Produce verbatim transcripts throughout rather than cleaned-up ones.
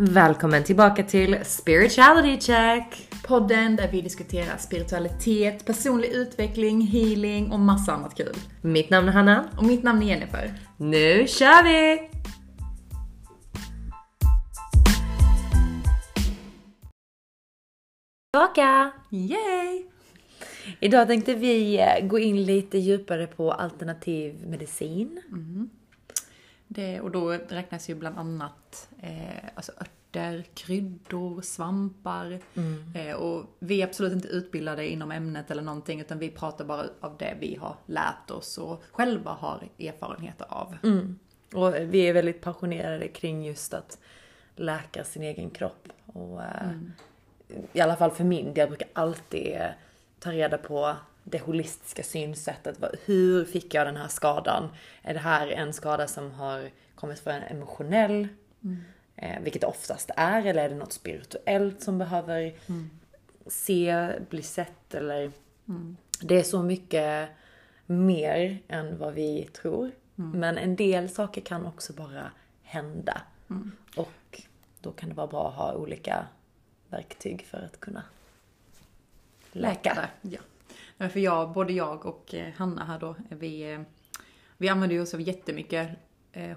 Välkommen tillbaka till Spirituality Check! Podden där vi diskuterar spiritualitet, personlig utveckling, healing och massa annat kul. Mitt namn är Hanna. Och mitt namn är Jennifer. Nu kör vi! Tillbaka! Yay! Idag tänkte vi gå in lite djupare på alternativ medicin. Mm. Det, och då räknas ju bland annat eh, alltså örter, kryddor, svampar. Mm. Eh, och vi är absolut inte utbildade inom ämnet eller någonting, utan vi pratar bara av det vi har lärt oss och själva har erfarenheter av. Mm. Och vi är väldigt passionerade kring just att läka sin egen kropp. Och, eh, mm. I alla fall för min, jag brukar alltid eh, ta reda på det holistiska synsättet. Hur fick jag den här skadan? Är det här en skada som har kommit från en emotionell? Mm. Eh, vilket oftast är. Eller är det något spirituellt som behöver mm. se, bli sett? Eller... Mm. Det är så mycket mer än vad vi tror. Mm. Men en del saker kan också bara hända. Mm. Och då kan det vara bra att ha olika verktyg för att kunna läka. Läkare, ja. För jag, både jag och Hanna här då, vi, vi använder oss av jättemycket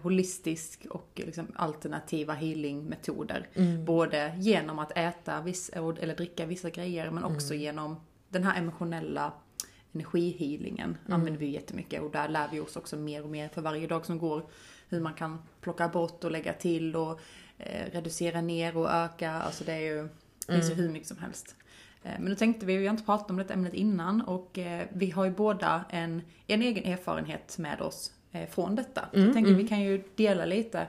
holistisk och liksom alternativa healingmetoder. Mm. Både genom att äta viss, eller dricka vissa grejer, men också mm. genom den här emotionella energihealingen mm. använder vi jättemycket. Och där lär vi oss också mer och mer för varje dag som går hur man kan plocka bort och lägga till och eh, reducera ner och öka. Alltså det är ju, det finns ju hur mycket som helst. Men nu tänkte vi, vi har inte pratat om detta ämnet innan, och vi har ju båda en, en egen erfarenhet med oss från detta. Mm, jag tänker mm. vi kan ju dela lite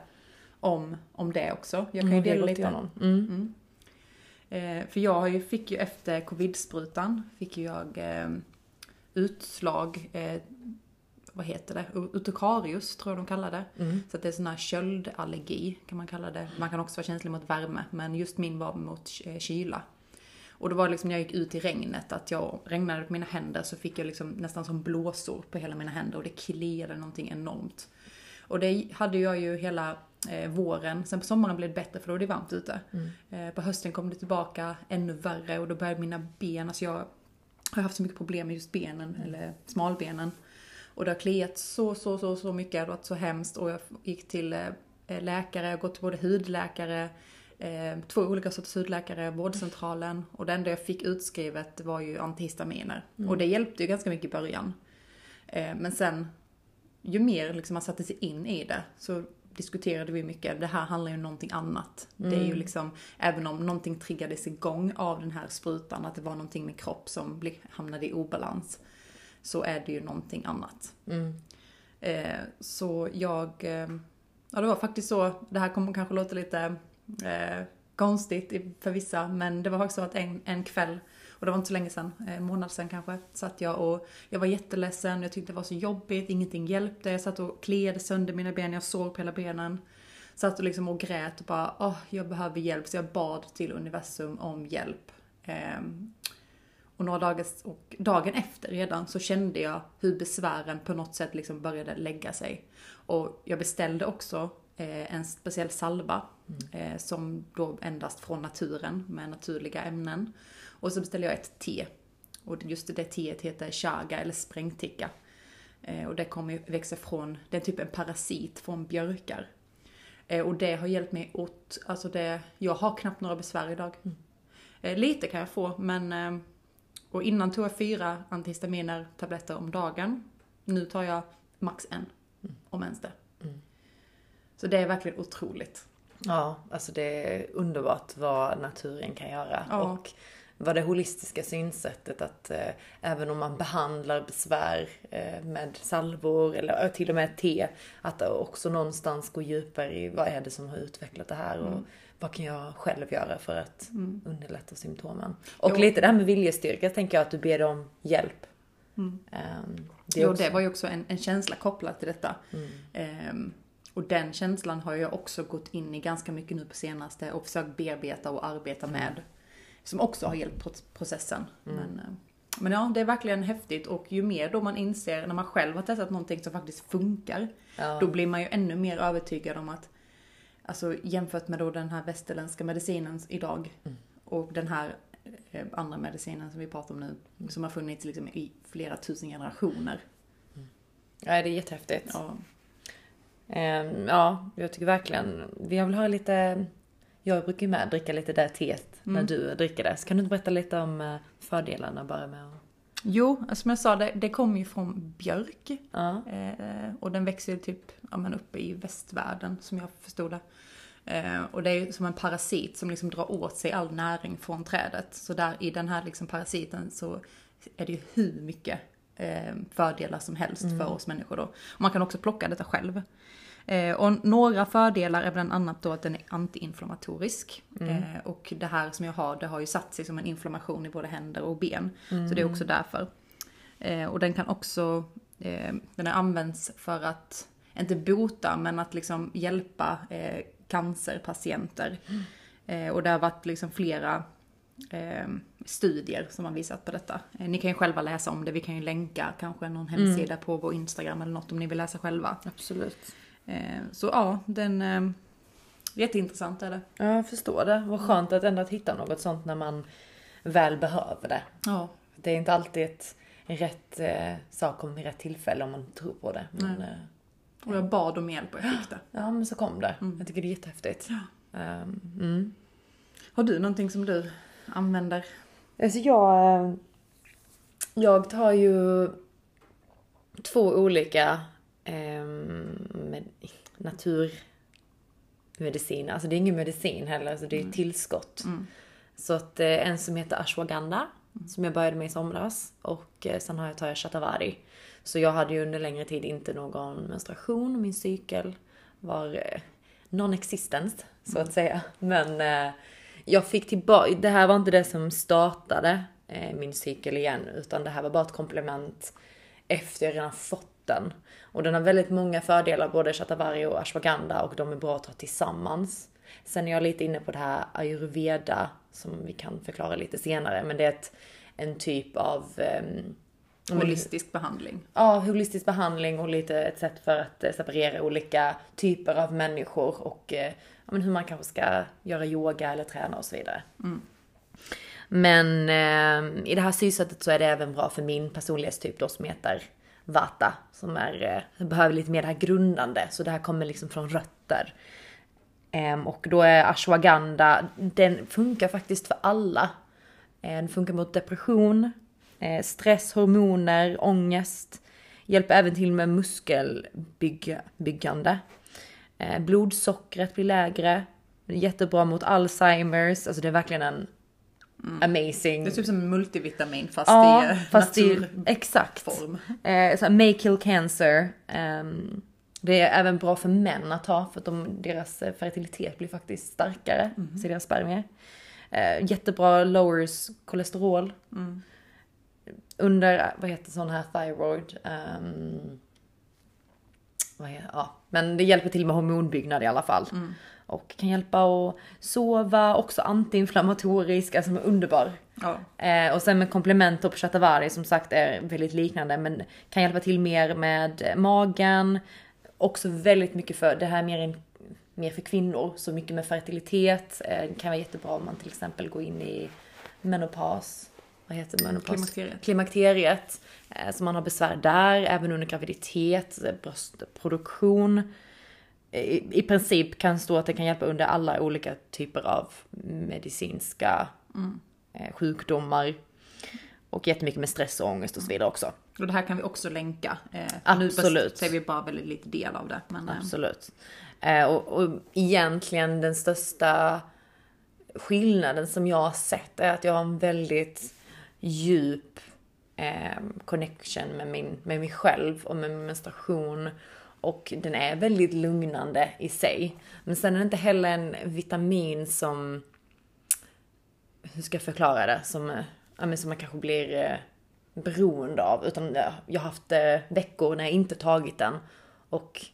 om, om det också. Jag kan mm, ju dela lite om mm. mm. För jag har ju, fick ju efter covid-sprutan, fick ju jag utslag, vad heter det? Utokarius tror jag de kallar det. Mm. Så att det är sån här köldallergi kan man kalla det. Man kan också vara känslig mot värme, men just min var mot kyla. Och då var det liksom när jag gick ut i regnet, att jag regnade på mina händer, så fick jag liksom nästan som blåsor på hela mina händer och det kliade någonting enormt. Och det hade jag ju hela eh, våren. Sen på sommaren blev det bättre för då var det varmt ute. Mm. Eh, på hösten kom det tillbaka ännu värre och då började mina ben, alltså jag har haft så mycket problem med just benen mm. eller smalbenen. Och det har kliat så, så, så, så mycket, det har varit så hemskt, och jag gick till eh, läkare, jag har gått till både hudläkare, två olika sorters hudläkare, vårdcentralen, och det enda jag fick utskrivet var ju antihistaminer. Mm. Och det hjälpte ju ganska mycket i början. Men sen, ju mer liksom man satte sig in i det, så diskuterade vi mycket. Det här handlar ju om någonting annat. Mm. Det är ju liksom, även om någonting triggades igång av den här sprutan, att det var någonting med kropp som hamnade i obalans, så är det ju någonting annat. Mm. Så jag, ja det var faktiskt så, det här kommer kanske låta lite... Eh, konstigt för vissa, men det var också att en, en kväll, och det var inte så länge sedan, en månad sedan kanske, satt jag och jag var jätteledsen, jag tyckte det var så jobbigt, ingenting hjälpte, jag satt och kliade sönder mina ben, jag såg på hela benen, satt och liksom och grät och bara, åh, oh, jag behöver hjälp, så jag bad till universum om hjälp. Eh, och några dagar, och dagen efter redan, så kände jag hur besvären på något sätt liksom började lägga sig, och jag beställde också en speciell salva mm. som då endast från naturen med naturliga ämnen, och så beställde jag ett te, och just det teet heter chaga eller sprängticka, och det kommer ju växa från, det är typ en parasit från björkar, och det har hjälpt mig åt, alltså det, jag har knappt några besvär idag mm. lite kan jag få, men och innan tog jag fyra antihistaminer tabletter om dagen, nu tar jag max en mm. om ens det. Så det är verkligen otroligt. Ja, alltså det är underbart vad naturen kan göra. Ja. Och vad det holistiska synsättet, att eh, även om man behandlar besvär eh, med salvor eller till och med te, att också någonstans gå djupare i vad är det som har utvecklat det här mm. och vad kan jag själv göra för att mm. underlätta symptomen. Och jo. Lite det här med viljestyrka, tänker jag att du ber om hjälp. Mm. Um, det, jo, också... det var ju också en, en känsla kopplad till detta. Mm. Um, Och den känslan har jag också gått in i ganska mycket nu på senaste. Och försökt bearbeta och arbeta mm. med. Som också har hjälpt processen. Mm. Men, men ja, det är verkligen häftigt. Och ju mer då man inser, när man själv har testat någonting som faktiskt funkar. Ja. Då blir man ju ännu mer övertygad om att alltså jämfört med då den här västerländska medicinen idag mm. och den här eh, andra medicinen som vi pratar om nu mm. som har funnits liksom i flera tusen generationer. Mm. Ja, det är jättehäftigt. Ja. Um, ja, jag tycker verkligen jag vill ha lite, jag brukar ju med dricka lite där teet mm. när du dricker det, så kan du inte berätta lite om fördelarna bara med att... Jo, som jag sa, det, det kommer ju från björk ja. eh, och den växer ju typ ja, men uppe i västvärlden som jag förstod det, eh, och det är ju som en parasit som liksom drar åt sig all näring från trädet, så där i den här liksom parasiten så är det ju hur mycket eh, fördelar som helst mm. för oss människor då, och man kan också plocka detta själv. Eh, och några fördelar är bland annat då att den är antiinflammatorisk mm. eh, och det här som jag har, det har ju satt sig som en inflammation i både händer och ben mm. så det är också därför eh, och den kan också eh, den används för att inte bota men att liksom hjälpa eh, cancerpatienter mm. eh, och det har varit liksom flera eh, studier som har visat på detta. Eh, ni kan ju själva läsa om det, vi kan ju länka kanske någon hemsida mm. på vår Instagram eller något om ni vill läsa själva. Absolut. Så ja, den är jätteintressant är det. Ja, jag förstår det. Vad skönt att ändå att hitta något sånt när man väl behöver det. Ja. Det är inte alltid ett rätt eh, sak om rätt tillfälle om man tror på det. Men, eh, och jag bad om hjälp och jag fick det. Ja, men så kom det. Mm. Jag tycker det är jättehäftigt. Ja. Um, mm. Har du någonting som du använder? Alltså jag, jag tar ju två olika... med naturmedicin, alltså det är ingen medicin heller, alltså det är mm. tillskott mm. så att en som heter Ashwagandha mm. som jag började med i somras, och sen har jag tagit Shatavari. Så jag hade ju under längre tid inte någon menstruation och min cykel var non-existent så att säga, men jag fick tillbaka, det här var inte det som startade min cykel igen, utan det här var bara ett komplement efter jag redan fått den. Och den har väldigt många fördelar, både Shatavari och Ashwagandha, och de är bra att ta tillsammans. Sen är jag lite inne på det här Ayurveda som vi kan förklara lite senare, men det är ett, en typ av um, holistisk men, behandling. Ja, holistisk behandling och lite ett sätt för att separera olika typer av människor och uh, ja, men hur man kanske ska göra yoga eller träna och så vidare. Mm. Men uh, i det här sysättet så är det även bra för min personlighetstyp då, som heter Vata, som är, behöver lite mer det här grundande, så det här kommer liksom från rötter. Ehm, och då är Ashwagandha, den funkar faktiskt för alla. Ehm, den funkar mot depression, ehm, stress, hormoner, ångest. Hjälper även till med muskelbyggande. Ehm, blodsockret blir lägre. Jättebra mot Alzheimers, alltså det är verkligen en Mm. amazing. Det är typ som en multivitamin fast ja, i fast natur- i, exakt. Form. Eh, så may kill cancer. Um, det är även bra för män att ha, för att de, deras fertilitet blir faktiskt starkare. Mm. Så deras spermier. Eh, jättebra lowers kolesterol. Mm. Under, vad heter sån här thyroid? Um, vad heter, ja. Men det hjälper till med hormonbyggnad i alla fall. Mm. Och kan hjälpa att sova. Också antiinflammatorisk. Alltså underbar. Ja. Eh, och sen med komplement på Shatavari, som sagt är väldigt liknande. Men kan hjälpa till mer med magen. Också väldigt mycket för det här mer, en, mer för kvinnor. Så mycket med fertilitet. Eh, kan vara jättebra om man till exempel går in i menopaus. Vad heter menopaus? Klimakteriet. Klimakteriet. Eh, så man har besvär där. Även under graviditet. Bröstproduktion. I, i princip kan stå att det kan hjälpa under alla olika typer av medicinska mm. eh, sjukdomar. Och jättemycket med stress och ångest och så vidare också. Och det här kan vi också länka. Eh, Absolut. Nu säger vi bara väldigt lite del av det. Men, eh. Absolut. Eh, och, och egentligen den största skillnaden som jag har sett är att jag har en väldigt djup eh, connection med, min, med mig själv och med min menstruation. Och den är väldigt lugnande i sig. Men sen är det inte heller en vitamin som... Hur ska jag förklara det? Som, ja, som man kanske blir beroende av. Utan jag har haft veckor när jag inte tagit den. Och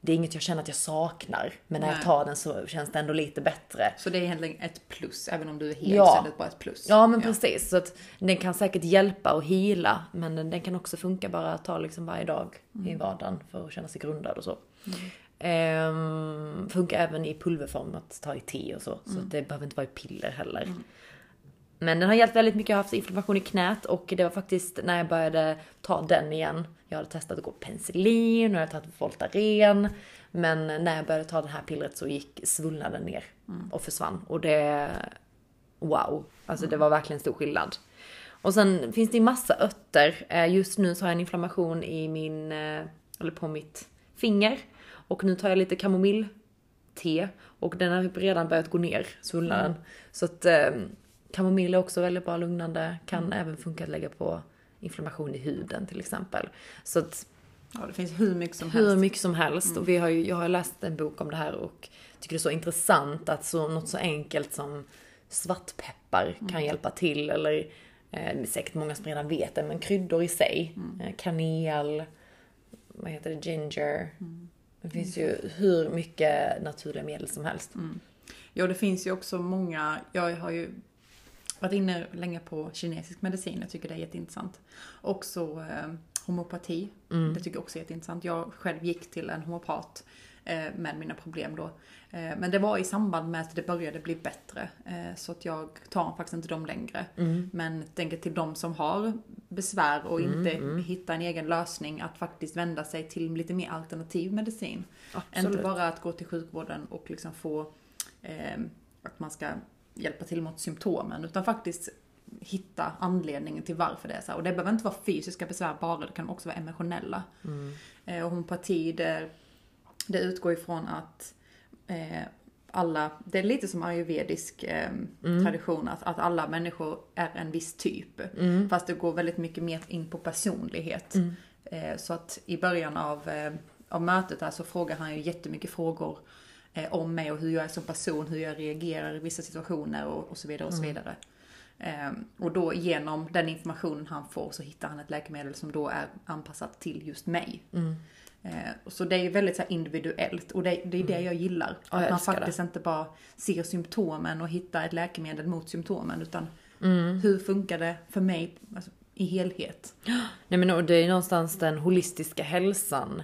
det är inget jag känner att jag saknar. Men när Nej. jag tar den så känns det ändå lite bättre. Så det är egentligen ett plus. Även om du är helt ja. så är det bara ett plus. Ja, men ja. precis. Så att den kan säkert hjälpa och hila. Men den, den kan också funka bara att ta liksom varje dag mm. i vardagen. För att känna sig grundad och så. Mm. Ehm, funkar även i pulverform att ta i te och så. Mm. Så det behöver inte vara i piller heller. Mm. Men den har hjälpt väldigt mycket. Jag har haft inflammation i knät. Och det var faktiskt när jag började ta den igen. Jag hade testat att gå penicillin. Och jag hade tagit Voltaren. Men när jag började ta det här pillret så gick svullnaden ner. Mm. Och försvann. Och det... Wow. Alltså mm. det var verkligen stor skillnad. Och sen finns det en massa örter. Just nu så har jag en inflammation i min... Eller på mitt finger. Och nu tar jag lite kamomill-te. Och den har redan börjat gå ner. Svullnaden. Mm. Så att... Kamomill är också väldigt bra lugnande. Kan mm. även funka att lägga på inflammation i huden till exempel. Så att, ja, det finns hur mycket som hur helst. Hur mycket som helst. Mm. Och vi har ju, jag har läst en bok om det här och tycker det är så intressant att så, något så enkelt som svartpeppar mm. kan hjälpa till. Eller eh, säkert många som redan vet det, men kryddor i sig. Mm. Eh, kanel, vad heter det, ginger. Mm. Det finns mm. ju hur mycket naturliga medel som helst. Mm. Ja, det finns ju också många, jag har ju varit inne länge på kinesisk medicin. Jag tycker det är jätteintressant. Också eh, homopati. Mm. Det tycker jag också är jätteintressant. Jag själv gick till en homopat eh, med mina problem då. Eh, men det var i samband med att det började bli bättre. Eh, så att jag tar faktiskt inte dem längre. Mm. Men tänker till de som har besvär och mm, inte mm. hittar en egen lösning. Att faktiskt vända sig till lite mer alternativ medicin. Absolut. Inte bara att gå till sjukvården och liksom få eh, att man ska... hjälpa till mot symptomen, utan faktiskt hitta anledningen till varför det är så här. Och det behöver inte vara fysiska besvär bara, det kan också vara emotionella. Mm. Eh, och homopati, det, det utgår ifrån att eh, alla, det är lite som ayurvedisk eh, mm. tradition, att, att alla människor är en viss typ. Mm. Fast det går väldigt mycket mer in på personlighet. Mm. Eh, så att i början av, eh, av mötet här så frågar han ju jättemycket frågor om mig och hur jag är som person, hur jag reagerar i vissa situationer och, och så vidare och så vidare. Mm. Ehm, och då genom den informationen han får så hittar han ett läkemedel som då är anpassat till just mig. Mm. Ehm, så det är väldigt så här individuellt och det, det är det jag gillar. Ja, att man faktiskt det. inte bara ser symptomen och hittar ett läkemedel mot symptomen, utan mm. hur funkar det för mig alltså, i helhet? Nej, men och det är någonstans den holistiska hälsan.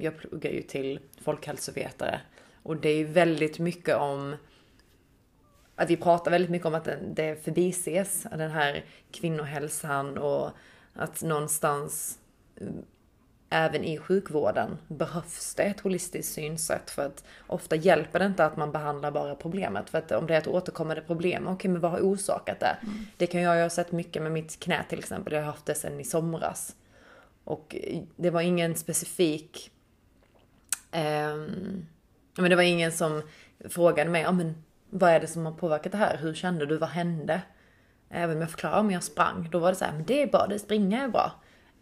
Jag pluggar ju till folkhälsovetare och det är ju väldigt mycket om att vi pratar väldigt mycket om att det förbises, den här kvinnohälsan, och att någonstans även i sjukvården behövs det ett holistiskt synsätt, för att ofta hjälper det inte att man behandlar bara problemet, för att om det är ett återkommande problem, okej okay, men vad har orsakat det? Mm. Det kan jag, jag har sett mycket med mitt knä till exempel, jag har haft det sedan i somras. Och det var ingen specifik... Eh, men det var ingen som frågade mig, ah, men vad är det som har påverkat det här? Hur kände du? Vad hände? Även om jag förklarade om jag sprang. Då var det så här, men det är bra, det springa är bra.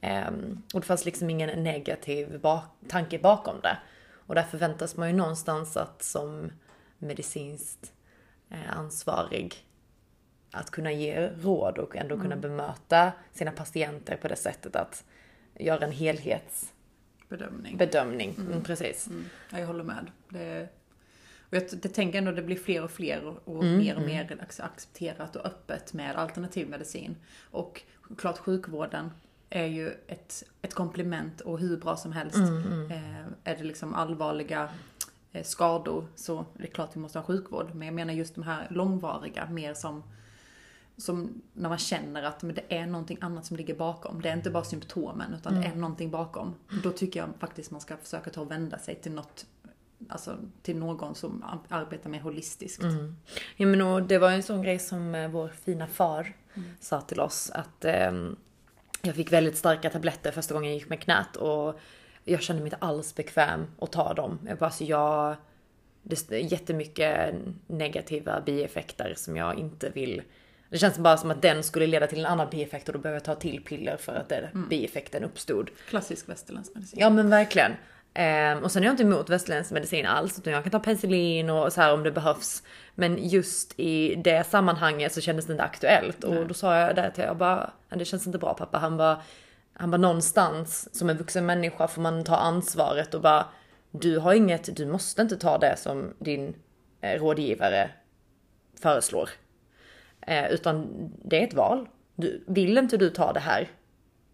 Eh, och det fanns liksom ingen negativ bak- tanke bakom det. Och där förväntas man ju någonstans att som medicinskt eh, ansvarig... att kunna ge råd och ändå kunna mm. bemöta sina patienter på det sättet att göra en helhetsbedömning. Bedömning. Mm. Mm, precis. Mm. Ja, jag håller med. Det, och jag det tänker ändå att det blir fler och fler och, och mm. mer och mer accepterat och öppet med alternativmedicin. Och klart sjukvården är ju ett, ett komplement och hur bra som helst. Mm, mm. Eh, är det liksom allvarliga... skador, så det är klart vi måste ha sjukvård, men jag menar just de här långvariga, mer som, som när man känner att men det är någonting annat som ligger bakom, det är inte bara symptomen utan mm. det är någonting bakom, då tycker jag faktiskt man ska försöka ta och vända sig till något, alltså till någon som arbetar mer holistiskt. Mm. Ja, men och det var en sån grej som vår fina far mm. sa till oss, att eh, jag fick väldigt starka tabletter första gången jag gick med knät och jag kände mig inte alls bekväm att ta dem. Jag bara, alltså jag, det är jättemycket negativa bieffekter som jag inte vill. Det känns bara som att den skulle leda till en annan bieffekt och då behöver jag ta till piller för att den mm. bieffekten uppstod. Klassisk västerländsk medicin. Ja, men verkligen. Ehm, och sen är jag inte emot västerländsk medicin alls. Utan jag kan ta penicillin och så här om det behövs. Men just i det sammanhanget så kändes det inte aktuellt. Och Nej. Då sa jag där till jag bara, det känns inte bra pappa. Han bara... Han bara, någonstans som en vuxen människa får man ta ansvaret och bara, du har inget, du måste inte ta det som din eh, rådgivare föreslår. Eh, utan det är ett val. Du, vill inte du ta det här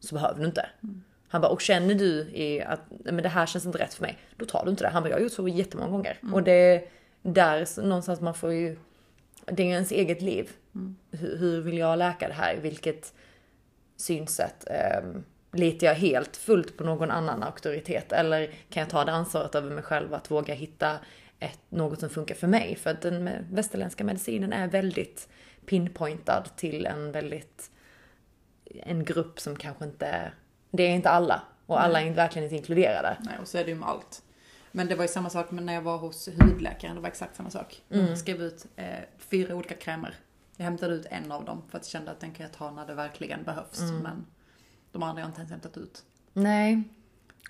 så behöver du inte. Mm. Han bara, och känner du i att men det här känns inte rätt för mig, då tar du inte det. Han bara, jag har gjort så jättemånga gånger. Mm. Och det är där någonstans man får ju, det är ens eget liv. Mm. Hur, hur vill jag läka det här? Vilket synsätt? Um, litar jag helt fullt på någon annan auktoritet? Eller kan jag ta det ansvaret över mig själv att våga hitta ett, något som funkar för mig? För att den västerländska medicinen är väldigt pinpointad till en väldigt en grupp som kanske inte är, det är inte alla. Och alla är verkligen inte inkluderade. Nej, och så är det ju med allt. Men det var ju samma sak men när jag var hos hudläkaren. Det var exakt samma sak. Mm. Jag skrev ut eh, fyra olika krämer. Jag hämtade ut en av dem för att jag kände att den kan jag ta när det verkligen behövs. Mm. Men de andra har jag inte ens hämtat ut. Nej.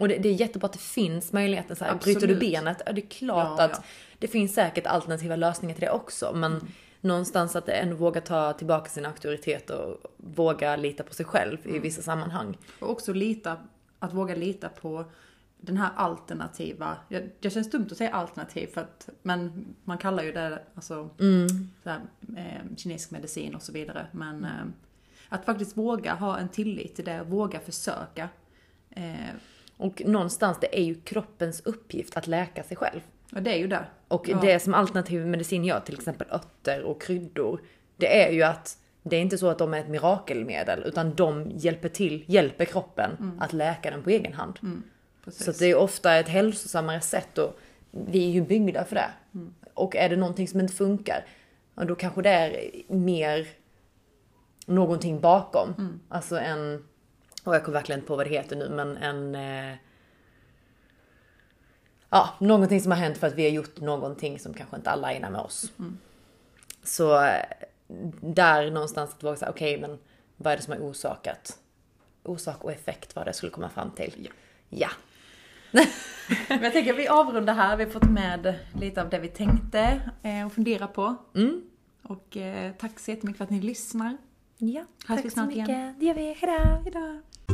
Och det, det är jättebra att det finns möjligheten. Så här, bryter du benet? Ja, det är klart ja, att ja. Det finns säkert alternativa lösningar till det också. Men mm. någonstans att en våga ta tillbaka sin auktoritet och våga lita på sig själv mm. i vissa sammanhang. Och också lita, att våga lita på den här alternativa, jag, jag känns dumt att säga alternativ för att, men man kallar ju det alltså, mm. så här, eh, kinesisk medicin och så vidare. Men eh, att faktiskt våga ha en tillit till det, våga försöka. Eh, och någonstans, det är ju kroppens uppgift att läka sig själv. Och det är ju där. Och ja. Det som alternativ medicin gör, till exempel örter och kryddor, det är ju att det är inte så att de är ett mirakelmedel, utan de hjälper till, hjälper kroppen mm. att läka den på egen hand. Mm. Så det är ofta ett hälsosammare sätt och vi är ju byggda för det. Mm. Och är det någonting som inte funkar, då kanske det är mer någonting bakom. Mm. Alltså en, och jag kommer verkligen inte på vad det heter nu, men en... Eh, ja, någonting som har hänt för att vi har gjort någonting som kanske inte alla är inne med oss. Mm. Så där någonstans att vara så här, okej, men vad är det som har orsakat? Orsak och effekt, vad det skulle komma fram till. Ja. Ja. Men jag tänker att vi avrundar här. Vi har fått med lite av det vi tänkte och funderar på. Mm. Och tack så jättemycket för att ni lyssnar. Ja, här tack så mycket. Igen. Det gör vi. Hejdå. Hejdå.